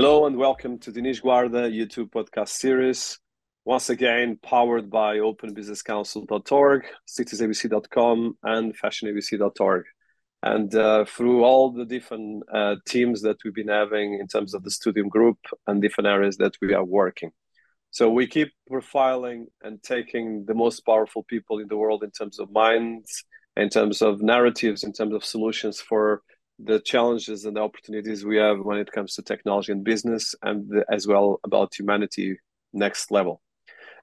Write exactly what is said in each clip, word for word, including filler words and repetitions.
Hello and welcome to the Nish Guarda YouTube podcast series, once again powered by Open Business Council dot org, Cities A B C dot com and Fashion A B C dot org. And uh, through all the different uh, teams that we've been having in terms of the studium group and different areas that we are working. So we keep profiling and taking the most powerful people in the world in terms of minds, in terms of narratives, in terms of solutions for the challenges and the opportunities we have when it comes to technology and business, and the, as well about humanity next level.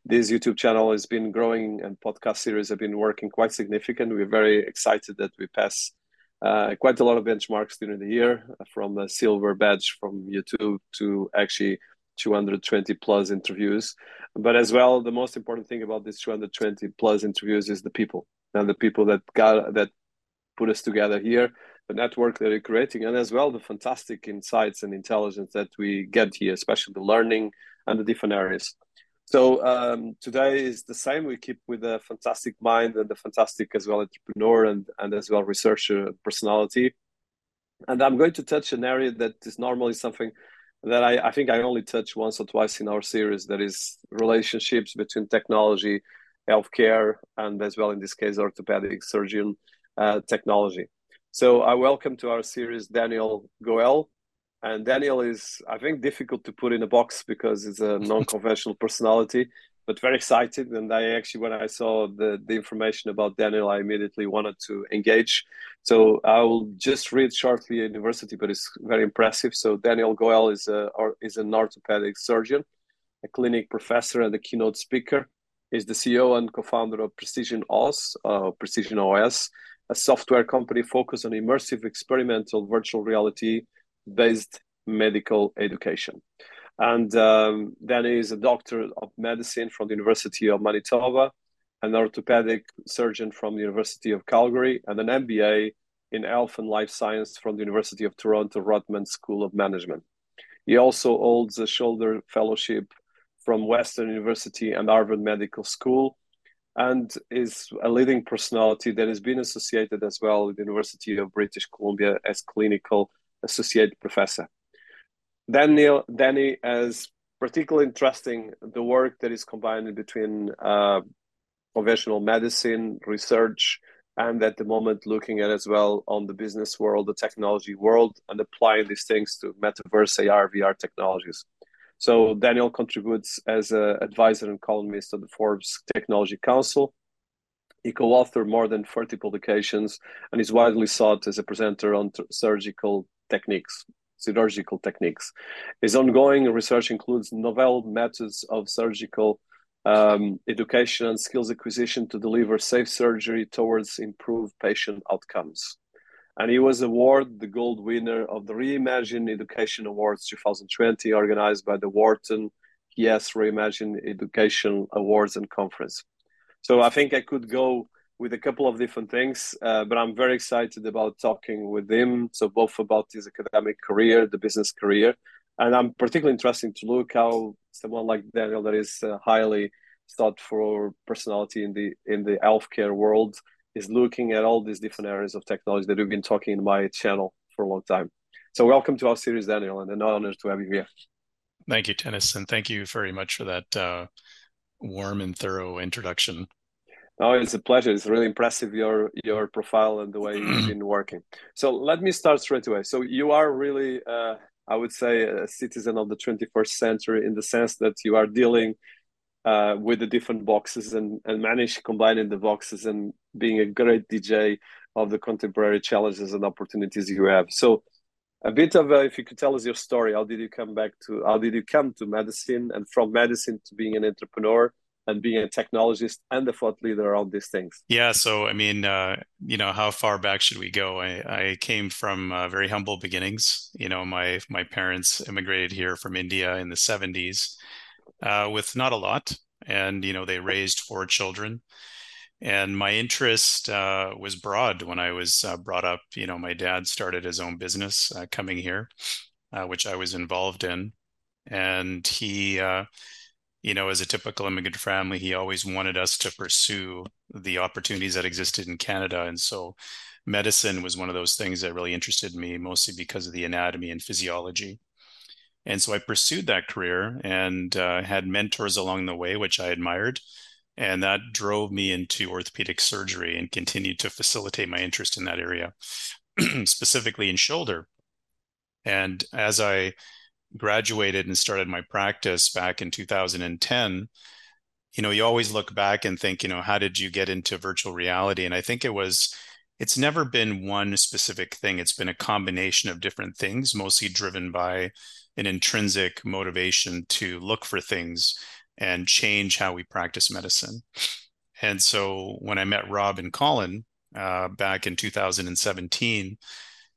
This YouTube channel has been growing and podcast series have been working quite significant. We're very excited that we pass uh, quite a lot of benchmarks during the year, from a silver badge from YouTube to actually two hundred twenty plus interviews. But as well, the most important thing about these two hundred twenty plus interviews is the people, and the people that got that put us together here, the network that you're creating, and as well the fantastic insights and intelligence that we get here, especially the learning and the different areas. So um, today is the same. We keep with a fantastic mind and the fantastic as well entrepreneur and, and as well researcher personality. And I'm going to touch an area that is normally something that I, I think I only touch once or twice in our series, that is relationships between technology, healthcare, and as well in this case, orthopedic surgeon uh, technology. So I welcome to our series Daniel Goel. And Daniel is, I think, difficult to put in a box because he's a non-conventional personality, but very excited. And I actually, when I saw the, the information about Daniel, I immediately wanted to engage. So I will just read shortly at university, but it's very impressive. So Daniel Goel is, a, or, is an orthopedic surgeon, a clinic professor, and a keynote speaker. He's the C E O and co-founder of Precision O S, uh, Precision O S, a software company focused on immersive experimental virtual reality-based medical education. And um, Danny is a doctor of medicine from the University of Manitoba, an orthopedic surgeon from the University of Calgary, and an M B A in health and life science from the University of Toronto, Rotman School of Management. He also holds a shoulder fellowship from Western University and Harvard Medical School, and is a leading personality that has been associated as well with the University of British Columbia as clinical associate professor. Daniel, Danny is particularly interesting the work that is combined between uh, conventional medicine, research, and at the moment looking at as well on the business world, the technology world, and applying these things to metaverse, A R, V R technologies. So Daniel contributes as an advisor and columnist to the Forbes Technology Council. He co-authored more than thirty publications and is widely sought as a presenter on surgical techniques, surgical techniques. His ongoing research includes novel methods of surgical um, education and skills acquisition to deliver safe surgery towards improved patient outcomes. And he was awarded the gold winner of the Reimagine Education Awards two thousand twenty, organized by the Wharton Yes Reimagine Education Awards and Conference. So I think I could go with a couple of different things, uh, but I'm very excited about talking with him. So both about his academic career, the business career, and I'm particularly interested to look how someone like Daniel, that is a highly sought for personality in the in the healthcare world, is looking at all these different areas of technology that we've been talking in my channel for a long time. So welcome to our series, Daniel, and an honor to have you here. Thank you, Dennis, and thank you very much for that uh, warm and thorough introduction. Oh, it's a pleasure. It's really impressive, your your profile and the way you've been working. So let me start straight away. So you are really, uh, I would say, a citizen of the twenty-first century in the sense that you are dealing Uh, with the different boxes and, and manage combining the boxes and being a great D J of the contemporary challenges and opportunities you have. So a bit of a, if you could tell us your story, how did you come back to, how did you come to medicine and from medicine to being an entrepreneur and being a technologist and a thought leader around these things? Yeah. So, I mean, uh, you know, how far back should we go? I, I came from uh, very humble beginnings. You know, my, my parents immigrated here from India in the seventies. Uh, with not a lot. And, you know, they raised four children. And my interest uh, was broad when I was uh, brought up. You know, my dad started his own business uh, coming here, uh, which I was involved in. And he, uh, you know, as a typical immigrant family, he always wanted us to pursue the opportunities that existed in Canada. And so medicine was one of those things that really interested me, mostly because of the anatomy and physiology. And so I pursued that career and uh, had mentors along the way, which I admired. And that drove me into orthopedic surgery and continued to facilitate my interest in that area, specifically in shoulder. And as I graduated and started my practice back in two thousand ten, you know, you always look back and think, you know, how did you get into virtual reality? And I think it was, it's never been one specific thing. It's been a combination of different things, mostly driven by an intrinsic motivation to look for things and change how we practice medicine. And so when I met Rob and Colin uh, back in two thousand seventeen,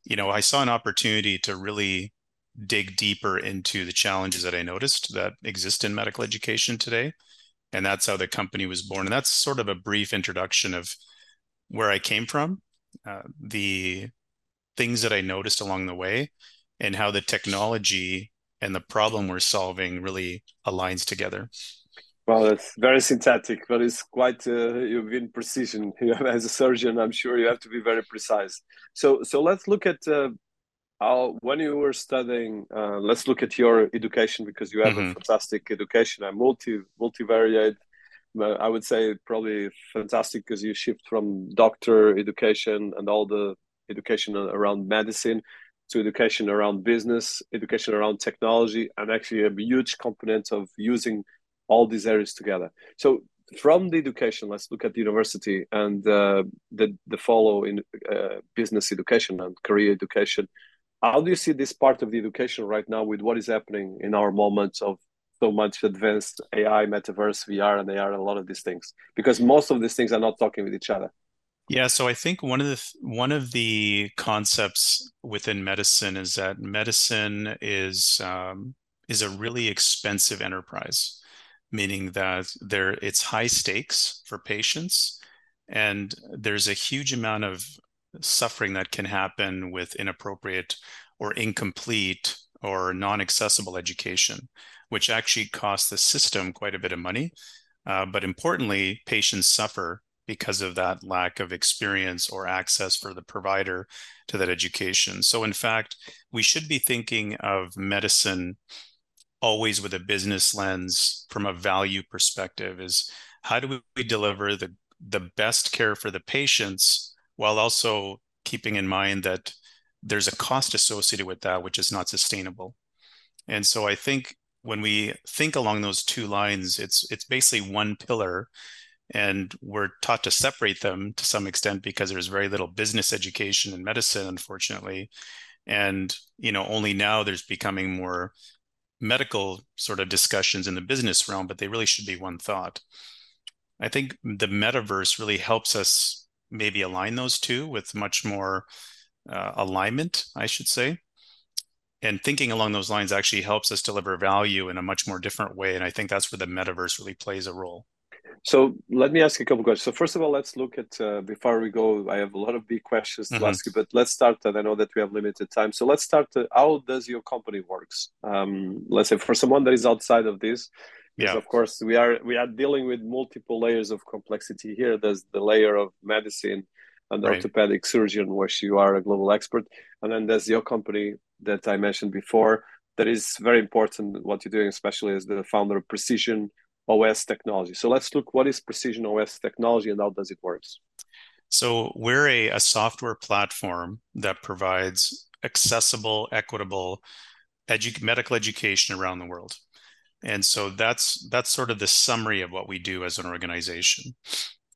you know, I saw an opportunity to really dig deeper into the challenges that I noticed that exist in medical education today. And that's how the company was born. And that's sort of a brief introduction of where I came from, uh, the things that I noticed along the way, and how the technology and the problem we're solving really aligns together. Well, it's very synthetic, but it's quite, uh, you've been precision. As a surgeon, I'm sure you have to be very precise. So so let's look at uh, how, when you were studying, uh, let's look at your education, because you have mm-hmm. a fantastic education. I'm multi, multivariate. I would say probably fantastic because you shift from doctor education and all the education around medicine to education around business, education around technology, and actually a huge component of using all these areas together. So from the education, let's look at the university and uh, the, the follow in uh, business education and career education. How do you see this part of the education right now with what is happening in our moment of so much advanced A I, metaverse, V R, and A R, a lot of these things? Because most of these things are not talking with each other. Yeah, so I think one of the one of the concepts within medicine is that medicine is um, is a really expensive enterprise, meaning that there it's high stakes for patients, and there's a huge amount of suffering that can happen with inappropriate or incomplete or non-accessible education, which actually costs the system quite a bit of money. Uh, but importantly, patients suffer because of that lack of experience or access for the provider to that education. So in fact, we should be thinking of medicine always with a business lens from a value perspective, is how do we deliver the, the best care for the patients while also keeping in mind that there's a cost associated with that, which is not sustainable. And so I think when we think along those two lines, it's it's basically one pillar. And we're taught to separate them to some extent because there's very little business education in medicine, unfortunately. And, you know, only now there's becoming more medical sort of discussions in the business realm, but they really should be one thought. I think the metaverse really helps us maybe align those two with much more uh, alignment, I should say. And thinking along those lines actually helps us deliver value in a much more different way. And I think that's where the metaverse really plays a role. So let me ask you a couple of questions. So first of all, let's look at, uh, before we go, I have a lot of big questions to mm-hmm. ask you, but let's start, and I know that we have limited time. So let's start, uh, how does your company works? Um, let's say for someone that is outside of this, yeah. Of course, we are we are dealing with multiple layers of complexity here. There's the layer of medicine and right. orthopedic surgeon, which you are a global expert. And then there's your company that I mentioned before. That is very important what you're doing, especially as the founder of Precision O S technology. So let's look, what is Precision O S technology and how does it work? So we're a, a software platform that provides accessible, equitable edu- medical education around the world. And so that's that's sort of the summary of what we do as an organization.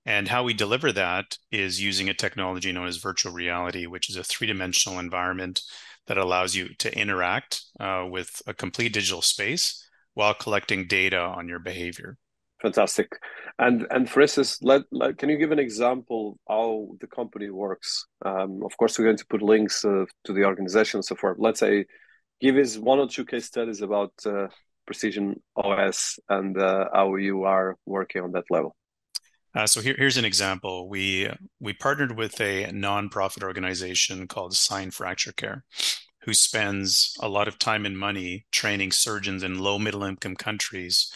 And how we deliver that is using a technology known as virtual reality, which is a three-dimensional environment that allows you to interact uh, with a complete digital space while collecting data on your behavior. Fantastic. And and for instance, let, let, can you give an example how the company works? Um, of course, we're going to put links uh, to the organization and so forth. Let's say, give us one or two case studies about uh, Precision O S and uh, how you are working on that level. Uh, so here, here's an example. We we partnered with a nonprofit organization called Sign Fracture Care, who spends a lot of time and money training surgeons in low middle income countries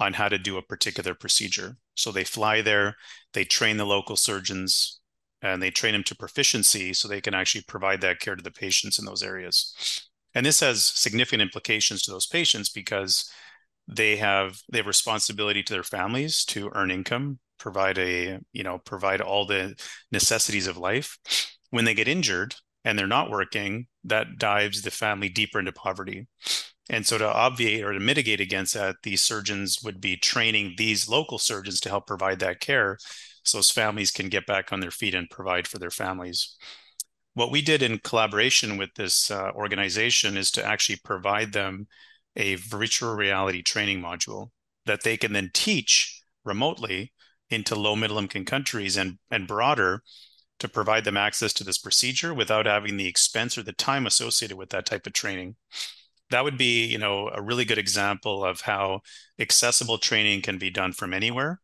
on how to do a particular procedure. So they fly there, they train the local surgeons, and they train them to proficiency so they can actually provide that care to the patients in those areas. And this has significant implications to those patients because they have they have responsibility to their families to earn income, provide a you know provide all the necessities of life. When they get injured and they're not working, that dives the family deeper into poverty. And so to obviate or to mitigate against that, these surgeons would be training these local surgeons to help provide that care so those families can get back on their feet and provide for their families. What we did in collaboration with this uh, organization is to actually provide them a virtual reality training module that they can then teach remotely into low, middle income countries and, and broader, to provide them access to this procedure without having the expense or the time associated with that type of training. That would be, you know, a really good example of how accessible training can be done from anywhere,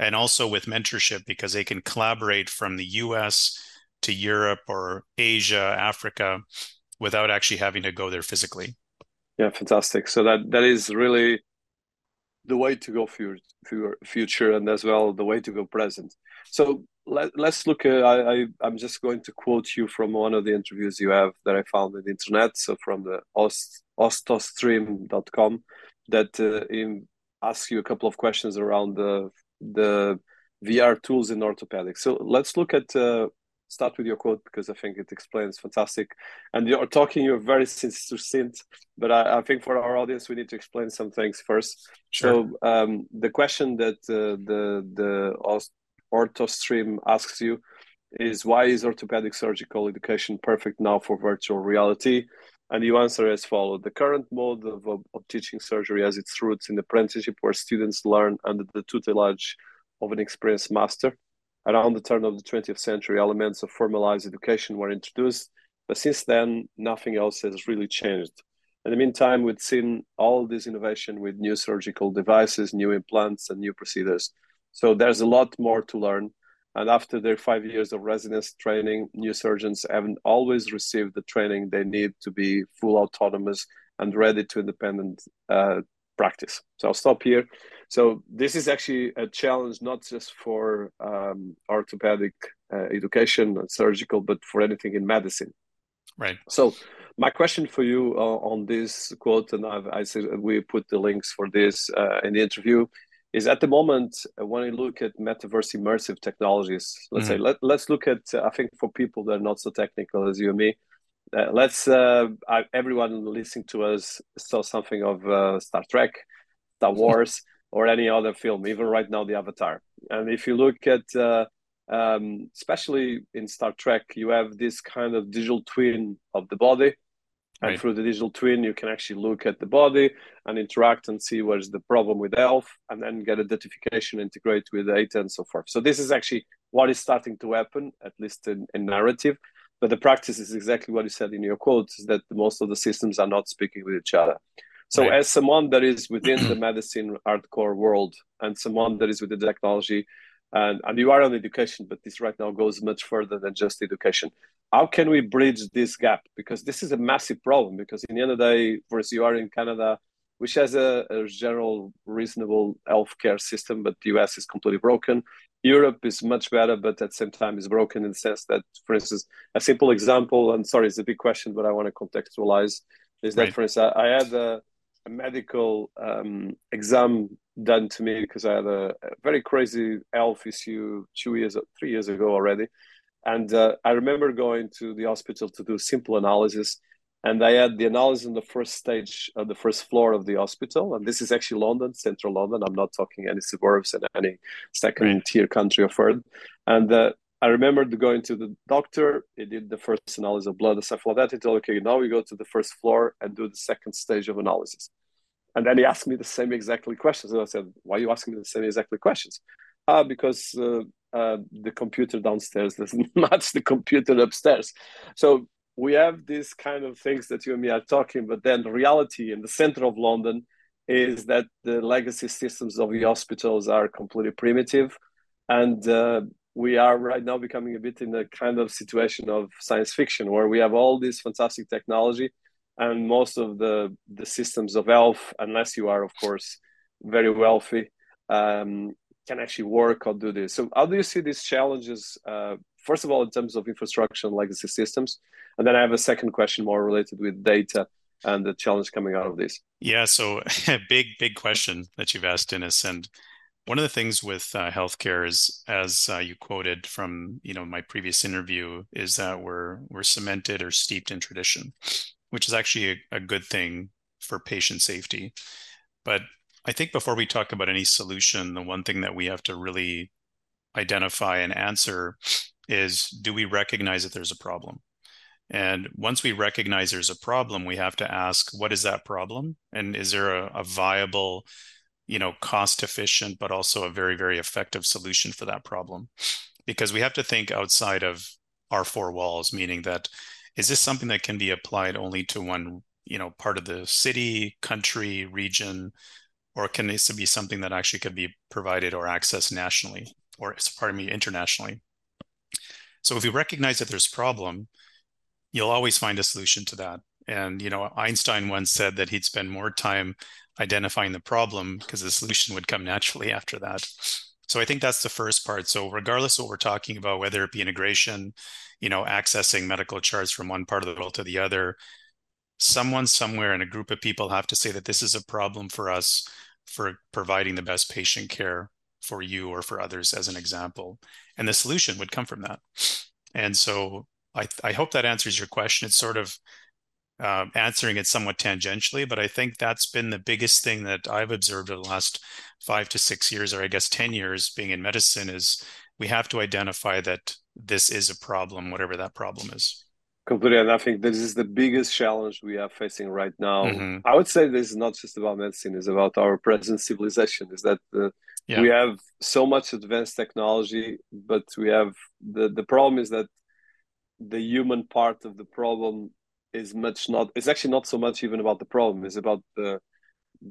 and also with mentorship, because they can collaborate from the U S to Europe or Asia, Africa, without actually having to go there physically. Yeah, fantastic. So that that is really the way to go for your, for your future, and as well the way to go present. So let, let's look at, I, I, I'm just going to quote you from one of the interviews you have that I found on the internet, so from the Orthostream dot com, that uh, in, asks you a couple of questions around the, the V R tools in orthopedics. So let's look at, uh, start with your quote, because I think it explains fantastic. And you're talking, you're very succinct, but I, I think for our audience, we need to explain some things first. Sure. So um, the question that uh, the the Orthostream asks you is, why is orthopedic surgical education perfect now for virtual reality? And you answer as follows: the current mode of, of, of teaching surgery has its roots in apprenticeship, where students learn under the tutelage of an experienced master. Around the turn of the twentieth century, elements of formalized education were introduced, but since then, nothing else has really changed. In the meantime, we've seen all this innovation with new surgical devices, new implants, and new procedures. So there's a lot more to learn. And after their five years of residence training, new surgeons haven't always received the training they need to be full autonomous and ready to independent uh, practice. So I'll stop here. So this is actually a challenge, not just for um, orthopedic uh, education and surgical, but for anything in medicine. Right. So my question for you uh, on this quote, and I've, I said we put the links for this uh, in the interview, is at the moment, uh, when we look at metaverse immersive technologies, let's mm-hmm. say, let, let's look at, uh, I think for people that are not so technical as you and me, uh, let's, uh, I, everyone listening to us saw something of uh, Star Trek, Star Wars, or any other film, even right now, the Avatar. And if you look at, uh, um, especially in Star Trek, you have this kind of digital twin of the body. Right. And through the digital twin, you can actually look at the body and interact and see where's the problem with health, and then get a identification, integrate with data and so forth. So this is actually what is starting to happen, at least in, in narrative. But the practice is exactly what you said in your quotes, is that most of the systems are not speaking with each other. So right. as someone that is within the medicine hardcore world, and someone that is within the technology, and, and you are on education, but this right now goes much further than just education. How can we bridge this gap? Because this is a massive problem, because in the end of the day, whereas you are in Canada, which has a, a general reasonable healthcare system, but the U S is completely broken. Europe is much better, but at the same time is broken in the sense that, for instance, a simple example, and sorry, it's a big question, but I want to contextualize, is that, right. for instance, I, I had a a medical um, exam done to me because I had a, a very crazy health issue two years, three years ago already. And uh, I remember going to the hospital to do simple analysis. And I had the analysis on the first stage, on the first floor of the hospital. And this is actually London, central London. I'm not talking any suburbs and any second right. tier country or third. And uh, I remember going to the doctor. He did the first analysis of blood and stuff like that. He told, okay, now we go to the first floor and do the second stage of analysis. And then he asked me the same exactly questions. And I said, why are you asking me the same exactly questions? Ah, because uh, uh, the computer downstairs doesn't match the computer upstairs. So we have these kind of things that you and me are talking, but then the reality in the center of London is that the legacy systems of the hospitals are completely primitive. And uh, we are right now becoming a bit in a kind of situation of science fiction, where we have all this fantastic technology and most of the, the systems of health, unless you are, of course, very wealthy, um, can actually work or do this. So how do you see these challenges, uh, first of all, in terms of infrastructure and legacy systems? And then I have a second question more related with data and the challenge coming out of this? Yeah, so big, big question that you've asked, Dennis. And one of the things with uh, healthcare is, as uh, you quoted from, you know, my previous interview, is that we're we're cemented or steeped in tradition, which is actually a, a good thing for patient safety. But I think before we talk about any solution, the one thing that we have to really identify and answer is, do we recognize that there's a problem? And once we recognize there's a problem, we have to ask, what is that problem? And is there a, a viable, you know, cost efficient, but also a very, very effective solution for that problem? Because we have to think outside of our four walls, meaning that, is this something that can be applied only to one, you know, part of the city, country, region, or can this be something that actually could be provided or accessed nationally, or pardon me, internationally? So if we recognize that there's a problem, you'll always find a solution to that. And, you know, Einstein once said that he'd spend more time identifying the problem because the solution would come naturally after that. So I think that's the first part. So regardless of what we're talking about, whether it be integration, you know, accessing medical charts from one part of the world to the other, someone somewhere in a group of people have to say that this is a problem for us for providing the best patient care for you or for others, as an example. And the solution would come from that. And so I, I hope that answers your question. It's sort of uh, answering it somewhat tangentially, but I think that's been the biggest thing that I've observed over the last five to six years, or I guess ten years being in medicine, is we have to identify that this is a problem, whatever that problem is. Completely. And I think this is the biggest challenge we are facing right now. Mm-hmm. I would say this is not just about medicine, it's about our present civilization, is that the, yeah. we have so much advanced technology, but we have the, the problem is that the human part of the problem is much not, it's actually not so much even about the problem, it's about the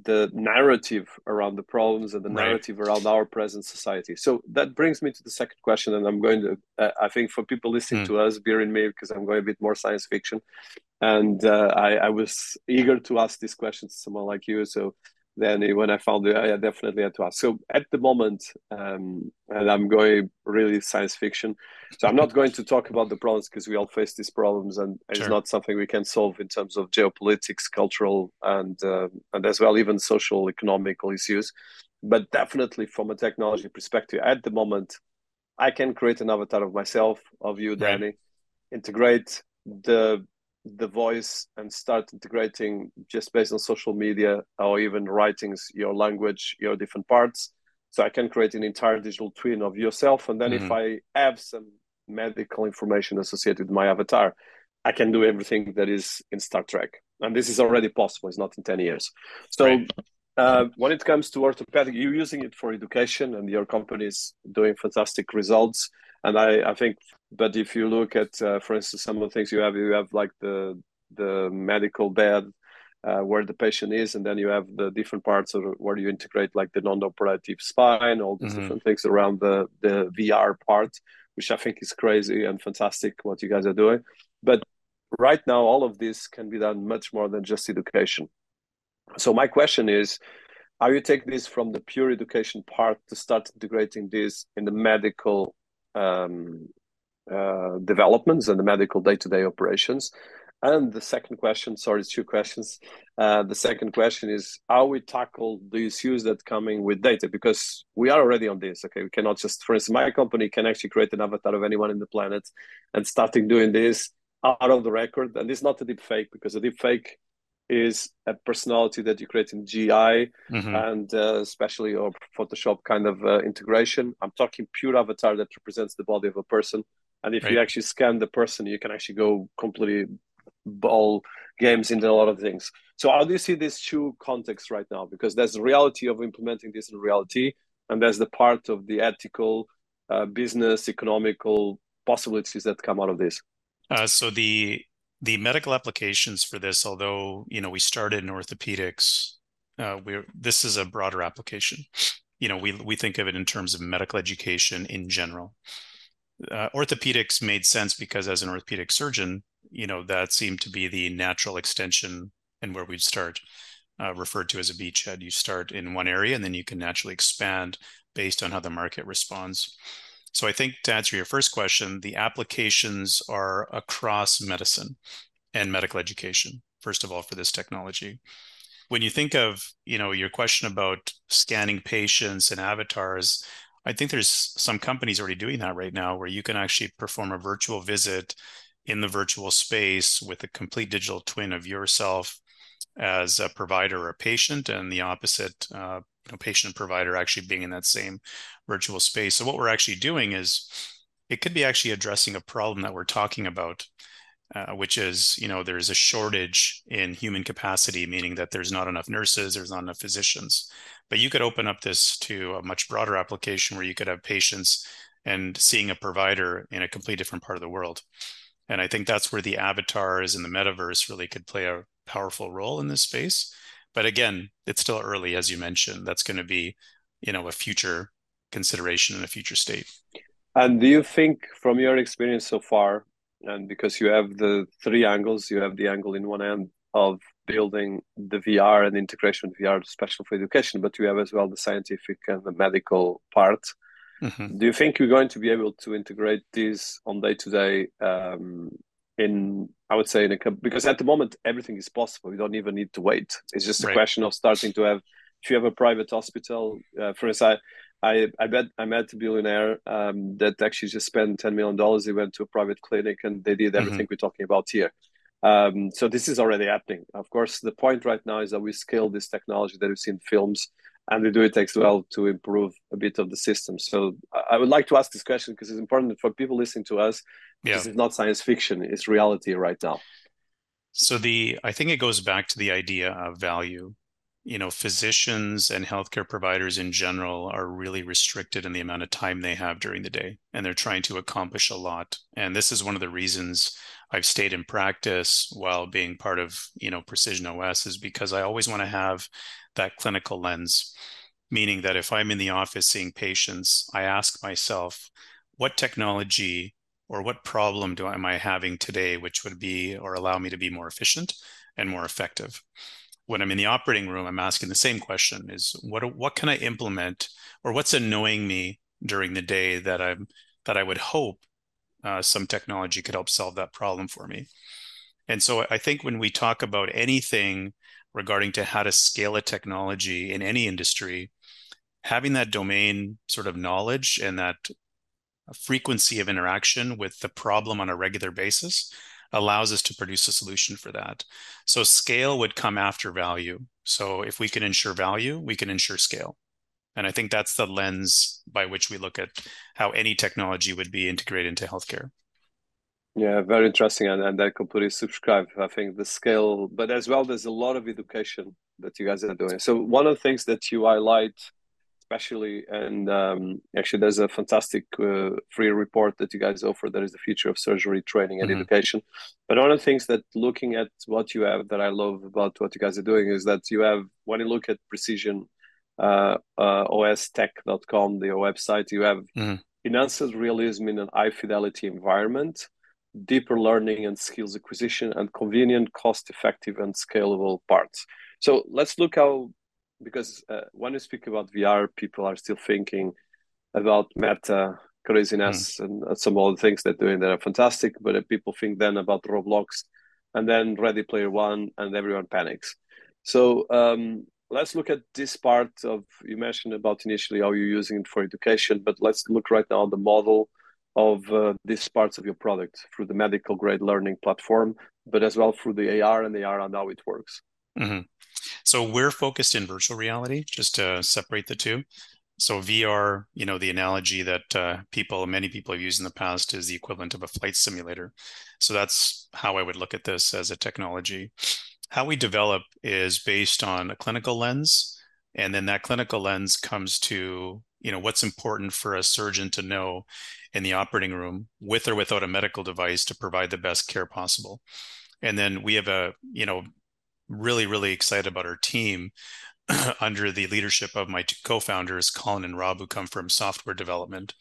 the narrative around the problems and the right. narrative around our present society. So that brings me to the second question, and I'm going to, uh, I think for people listening mm. to us, bear in mind, because I'm going a bit more science fiction, and uh, I, I was eager to ask this question to someone like you, so then when I found it, I definitely had to ask. So at the moment, um, and I'm going really science fiction, so I'm not going to talk about the problems because we all face these problems, and sure. it's not something we can solve in terms of geopolitics, cultural, and uh, and as well even social, economical issues. But definitely from a technology perspective, at the moment, I can create an avatar of myself, of you, Danny, right. integrate the... the voice and start integrating just based on social media or even writings, your language, your different parts. So I can create an entire digital twin of yourself. And then mm-hmm. if I have some medical information associated with my avatar, I can do everything that is in Star Trek. And this is already possible. It's not in ten years. So right. uh, when it comes to orthopedic, you're using it for education and your company is doing fantastic results. And I, I think, but if you look at, uh, for instance, some of the things you have, you have like the the medical bed uh, where the patient is, and then you have the different parts of where you integrate like the non-operative spine, all these mm-hmm. different things around the, the V R part, which I think is crazy and fantastic what you guys are doing. But right now, all of this can be done much more than just education. So my question is, how you take this from the pure education part to start integrating this in the medical Um, uh, developments and the medical day-to-day operations? And the second question, sorry, two questions. Uh, the second question is how we tackle the issues that coming with data, because we are already on this. Okay, we cannot just, for instance, my company can actually create an avatar of anyone in the planet and starting doing this out of the record. And it's not a deep fake, because a deep fake is a personality that you create in G I mm-hmm. and uh, especially or Photoshop kind of uh, integration. I'm talking pure avatar that represents the body of a person. And if right. you actually scan the person, you can actually go completely ball games into a lot of things. So how do you see these two contexts right now? Because there's the reality of implementing this in reality, and there's the part of the ethical, uh, business, economical possibilities that come out of this. Uh, so the... The medical applications for this, although, you know, we started in orthopedics, uh, we're, this is a broader application. You know, we we think of it in terms of medical education in general. Uh, orthopedics made sense because as an orthopedic surgeon, you know, that seemed to be the natural extension and where we'd start, uh, referred to as a beachhead. You start in one area and then you can naturally expand based on how the market responds. So I think to answer your first question, the applications are across medicine and medical education. first of all, for this technology. When you think of, you know, your question about scanning patients and avatars, I think there's some companies already doing that right now, where you can actually perform a virtual visit in the virtual space with a complete digital twin of yourself as a provider or a patient, and the opposite uh, you know, patient and provider actually being in that same virtual space. So what we're actually doing is, it could be actually addressing a problem that we're talking about, uh, which is, you know, there's a shortage in human capacity, meaning that there's not enough nurses, there's not enough physicians. But you could open up this to a much broader application where you could have patients and seeing a provider in a completely different part of the world. And I think that's where the avatars and the metaverse really could play a powerful role in this space. But again, it's still early, as you mentioned. That's going to be, you know, a future consideration and a future state. And do you think, from your experience so far, and because you have the three angles, you have the angle in one end of building the V R and integration of V R, especially for education, but you have as well the scientific and the medical part. Mm-hmm. Do you think you're going to be able to integrate these on day-to-day um, in, I would say, in a, because at the moment, everything is possible. You don't even need to wait. It's just a right. question of starting to have, if you have a private hospital, uh, for instance, I, I bet I met a billionaire um, that actually just spent ten million dollars. He went to a private clinic and they did everything mm-hmm. we're talking about here. Um, so this is already happening. Of course, the point right now is that we scale this technology that we've seen in films, and we do it as well to improve a bit of the system. So I would like to ask this question because it's important for people listening to us. Because yeah. It's not science fiction; it's reality right now. So the I think it goes back to the idea of value. You know, physicians and healthcare providers in general are really restricted in the amount of time they have during the day, and they're trying to accomplish a lot. And this is one of the reasons I've stayed in practice while being part of, you know, Precision O S, is because I always want to have that clinical lens, meaning that if I'm in the office seeing patients, I ask myself, what technology or what problem do I, am I having today, which would be or allow me to be more efficient and more effective? When I'm in the operating room, I'm asking the same question, is what what can I implement, or what's annoying me during the day that I'm that I would hope uh, some technology could help solve that problem for me. And so I think when we talk about anything regarding to how to scale a technology in any industry, having that domain sort of knowledge and that frequency of interaction with the problem on a regular basis allows us to produce a solution for that. So scale would come after value. So if we can ensure value, we can ensure scale. And I think that's the lens by which we look at how any technology would be integrated into healthcare. Yeah, very interesting. And, and I completely subscribe. I think the scale, but as well, there's a lot of education that you guys are doing. So one of the things that you highlight, especially, and um, actually there's a fantastic uh, free report that you guys offer, that is the future of surgery training and mm-hmm. education. But one of the things that, looking at what you have, that I love about what you guys are doing is that you have, when you look at Precision uh, uh, O S tech dot com, the website, you have mm-hmm. enhanced realism in an high fidelity environment, deeper learning and skills acquisition, and convenient, cost-effective and scalable parts. So let's look how, because uh, when you speak about V R, people are still thinking about meta craziness mm. and, and some other things they're doing that are fantastic, but uh, people think then about Roblox and then Ready Player One, and everyone panics. So um, let's look at this part of, you mentioned about initially how you're using it for education, but let's look right now at the model of uh, these parts of your product through the medical grade learning platform, but as well through the A R and the A R and how it works. Mm-hmm. So we're focused in virtual reality, just to separate the two. So V R, you know, the analogy that uh, people, many people have used in the past, is the equivalent of a flight simulator. So that's how I would look at this as a technology. How we develop is based on a clinical lens. And then that clinical lens comes to, you know, what's important for a surgeon to know in the operating room with or without a medical device to provide the best care possible. And then we have a, you know, really, really excited about our team under the leadership of my two co-founders, Colin and Rob, who come from software development.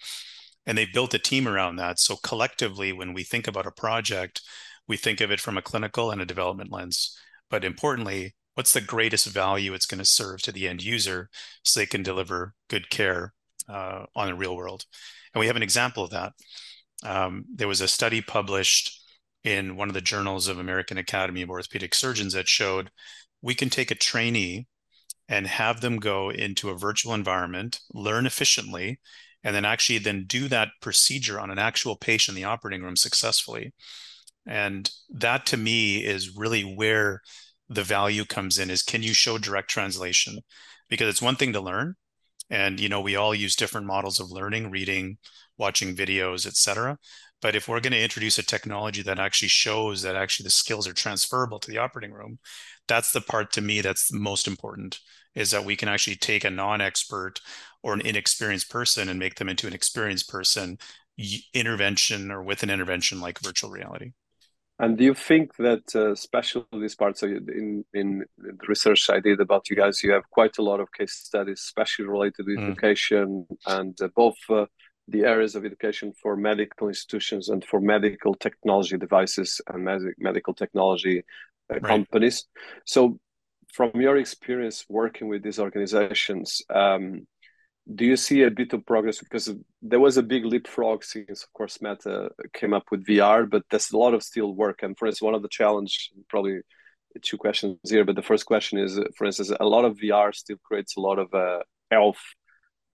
And they built a team around that. So collectively, when we think about a project, we think of it from a clinical and a development lens. But importantly, what's the greatest value it's going to serve to the end user so they can deliver good care uh, on the real world? And we have an example of that. Um, there was a study published in one of the journals of American Academy of Orthopedic Surgeons that showed we can take a trainee and have them go into a virtual environment, learn efficiently, and then actually then do that procedure on an actual patient in the operating room successfully. And that to me is really where the value comes in, is can you show direct translation? Because it's one thing to learn. And, you know, we all use different models of learning, reading, watching videos, et cetera. But if we're going to introduce a technology that actually shows that actually the skills are transferable to the operating room, that's the part to me that's the most important, is that we can actually take a non-expert or an inexperienced person and make them into an experienced person intervention or with an intervention like virtual reality. And do you think that uh, especially this part, so in, in the research I did about you guys, you have quite a lot of case studies, especially related to education mm. and uh, both uh, the areas of education for medical institutions and for medical technology devices and med- medical technology uh, right. companies. So from your experience working with these organizations, um, do you see a bit of progress? Because there was a big leapfrog since, of course, Meta came up with V R, but there's a lot of still work. And for instance, one of the challenge, probably two questions here, but the first question is, for instance, a lot of V R still creates a lot of uh, health,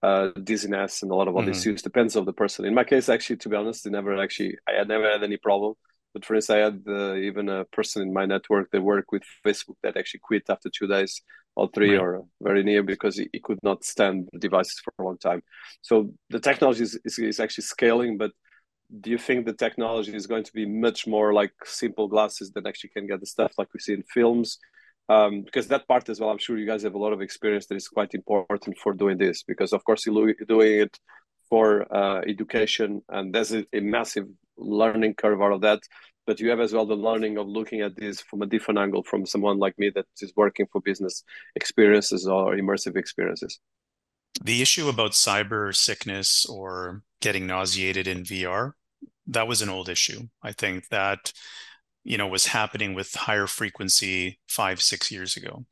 uh, dizziness, and a lot of other mm-hmm. issues. Depends on the person. In my case, actually, to be honest, it never actually, I had never had any problem. But for instance, I had uh, even a person in my network that worked with Facebook that actually quit after two days or three right. or very near because he, he could not stand the devices for a long time. So the technology is, is, is actually scaling, but do you think the technology is going to be much more like simple glasses that actually can get the stuff like we see in films? Um, because that part as well, I'm sure you guys have a lot of experience that is quite important for doing this, because of course you're doing it for uh, education, and there's a, a massive learning curve out of that, but you have as well the learning of looking at this from a different angle from someone like me that is working for business experiences or immersive experiences. The issue about cyber sickness or getting nauseated in V R, that was an old issue. I think that, you know, was happening with higher frequency five, six years ago.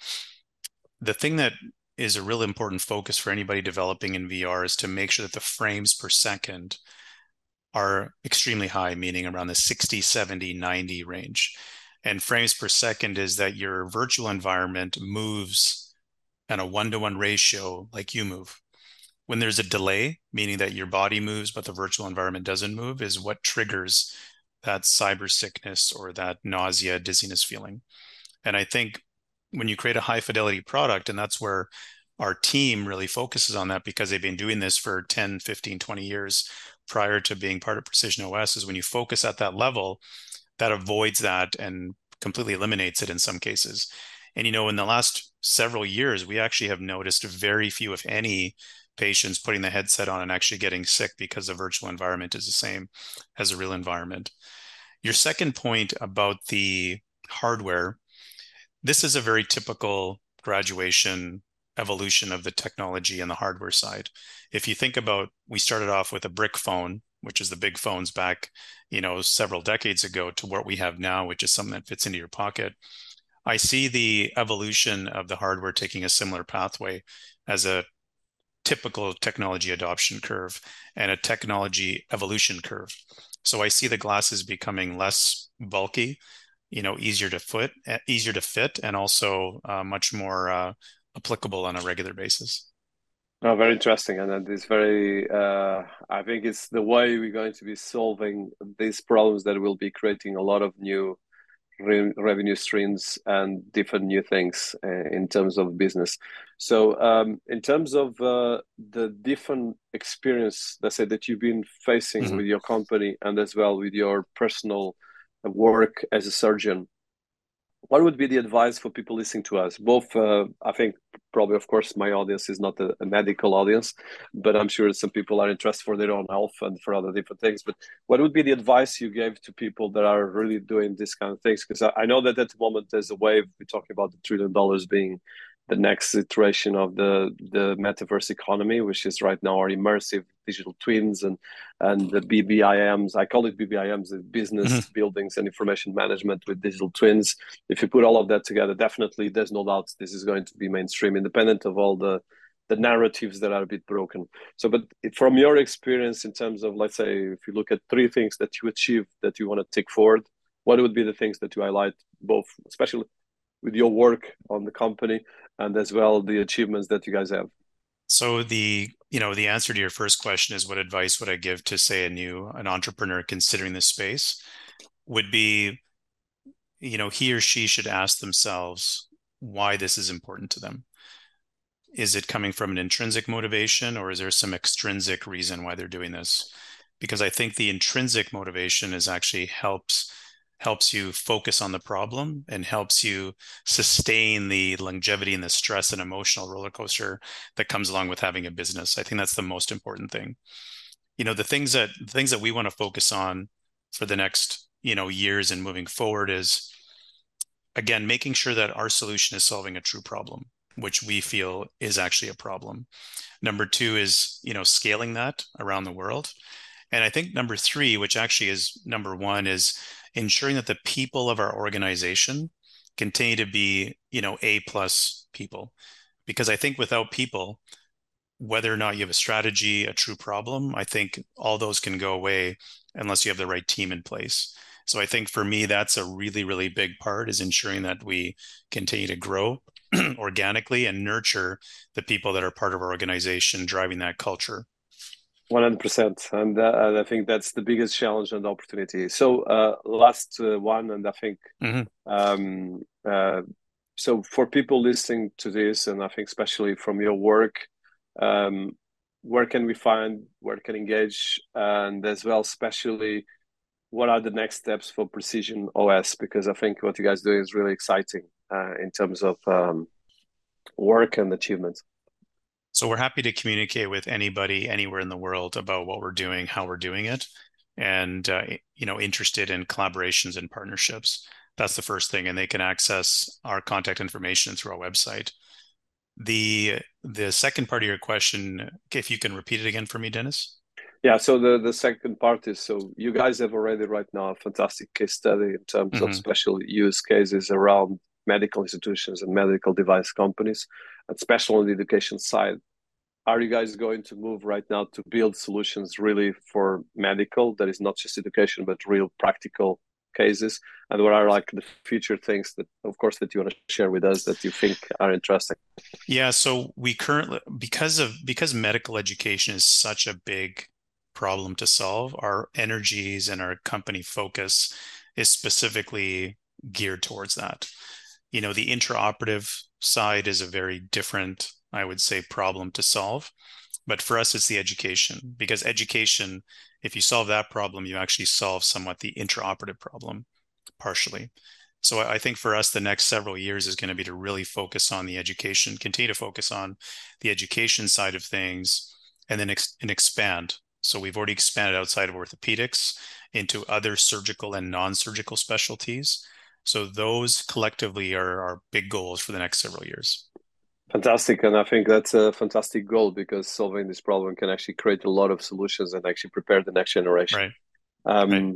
The thing that is a real important focus for anybody developing in V R is to make sure that the frames per second are extremely high, meaning around the sixty, seventy, ninety range. And frames per second is that your virtual environment moves at a one-to-one ratio like you move. When there's a delay, meaning that your body moves but the virtual environment doesn't move, is what triggers that cyber sickness or that nausea, dizziness feeling. And I think when you create a high-fidelity product, and that's where our team really focuses on that because they've been doing this for ten, fifteen, twenty years prior to being part of Precision O S, is when you focus at that level, that avoids that and completely eliminates it in some cases. And, you know, in the last several years, we actually have noticed very few, if any, patients putting the headset on and actually getting sick because the virtual environment is the same as a real environment. Your second point about the hardware, this is a very typical graduation evolution of the technology and the hardware side. If you think about, we started off with a brick phone, which is the big phones back, you know, several decades ago, to what we have now, which is something that fits into your pocket. I see the evolution of the hardware taking a similar pathway as a typical technology adoption curve and a technology evolution curve. So I see the glasses becoming less bulky, you know, easier to fit, easier to fit, and also uh, much more uh, applicable on a regular basis. Oh, very interesting. And it's very, uh, I think it's the way we're going to be solving these problems that will be creating a lot of new re- revenue streams and different new things uh, in terms of business. So um, in terms of uh, the different experience, let's say, that you've been facing mm-hmm. with your company and as well with your personal work as a surgeon, what would be the advice for people listening to us? Both, uh, I think, probably, of course, my audience is not a, a medical audience, but I'm sure some people are interested for their own health and for other different things. But what would be the advice you gave to people that are really doing this kind of things? Because I, I know that at the moment there's a wave. We're talking about the trillion dollars being the next iteration of the, the metaverse economy, which is right now our immersive digital twins and, and the B B I Ms. I call it B B I Ms, the business mm-hmm. buildings and information management with digital twins. If you put all of that together, definitely there's no doubt this is going to be mainstream, independent of all the, the narratives that are a bit broken. So, but from your experience in terms of, let's say, if you look at three things that you achieved that you want to take forward, what would be the things that you highlight, both especially with your work on the company and as well the achievements that you guys have? So the, you know, the answer to your first question is, what advice would I give to, say, a new, an entrepreneur considering this space, would be, you know, he or she should ask themselves why this is important to them. Is it coming from an intrinsic motivation, or is there some extrinsic reason why they're doing this? Because I think the intrinsic motivation is actually helps helps you focus on the problem and helps you sustain the longevity and the stress and emotional roller coaster that comes along with having a business. I think that's the most important thing. You know, the things that the things that we want to focus on for the next, you know, years and moving forward is, again, making sure that our solution is solving a true problem, which we feel is actually a problem. Number two is, you know, scaling that around the world. And I think number three, which actually is number one, is ensuring that the people of our organization continue to be, you know, A plus people. Because I think without people, whether or not you have a strategy, a true problem, I think all those can go away unless you have the right team in place. So I think for me, that's a really, really big part, is ensuring that we continue to grow organically and nurture the people that are part of our organization, driving that culture. one hundred percent. And, uh, and I think that's the biggest challenge and opportunity. So uh, last uh, one, and I think, mm-hmm. um, uh, so for people listening to this, and I think especially from your work, um, where can we find, where can engage, and as well, especially, what are the next steps for Precision O S? Because I think what you guys do is really exciting uh, in terms of um, work and achievements. So we're happy to communicate with anybody anywhere in the world about what we're doing, how we're doing it, and uh, you know, interested in collaborations and partnerships. That's the first thing, and they can access our contact information through our website. The the second part of your question, if you can repeat it again for me, Dennis. Yeah, so the, the second part is, so you guys have already right now a fantastic case study in terms mm-hmm. of special use cases around medical institutions and medical device companies, and especially on the education side. Are you guys going to move right now to build solutions really for medical, that is not just education, but real practical cases? And what are like the future things that, of course, that you want to share with us that you think are interesting? Yeah, so we currently, because of because medical education is such a big problem to solve, our energies and our company focus is specifically geared towards that. You know, the intraoperative side is a very different, I would say, problem to solve. But for us, it's the education, because education, if you solve that problem, you actually solve somewhat the intraoperative problem partially. So I think for us, the next several years is going to be to really focus on the education, continue to focus on the education side of things, and then ex- and expand. So we've already expanded outside of orthopedics into other surgical and non-surgical specialties. So those collectively are our big goals for the next several years. Fantastic. And I think that's a fantastic goal, because solving this problem can actually create a lot of solutions and actually prepare the next generation. Right. Um, right.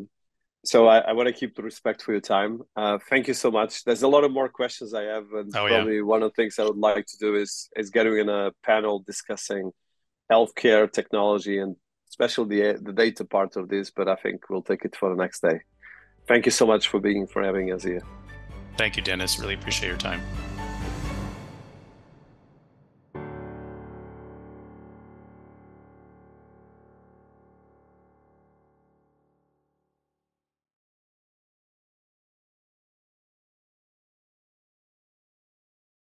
So I, I want to keep the respect for your time. Uh, thank you so much. There's a lot of more questions I have. And oh, probably yeah. one of the things I would like to do is, is getting in a panel discussing healthcare, technology, and especially the, the data part of this, but I think we'll take it for the next day. Thank you so much for being for having us here. Thank you, Dennis. Really appreciate your time.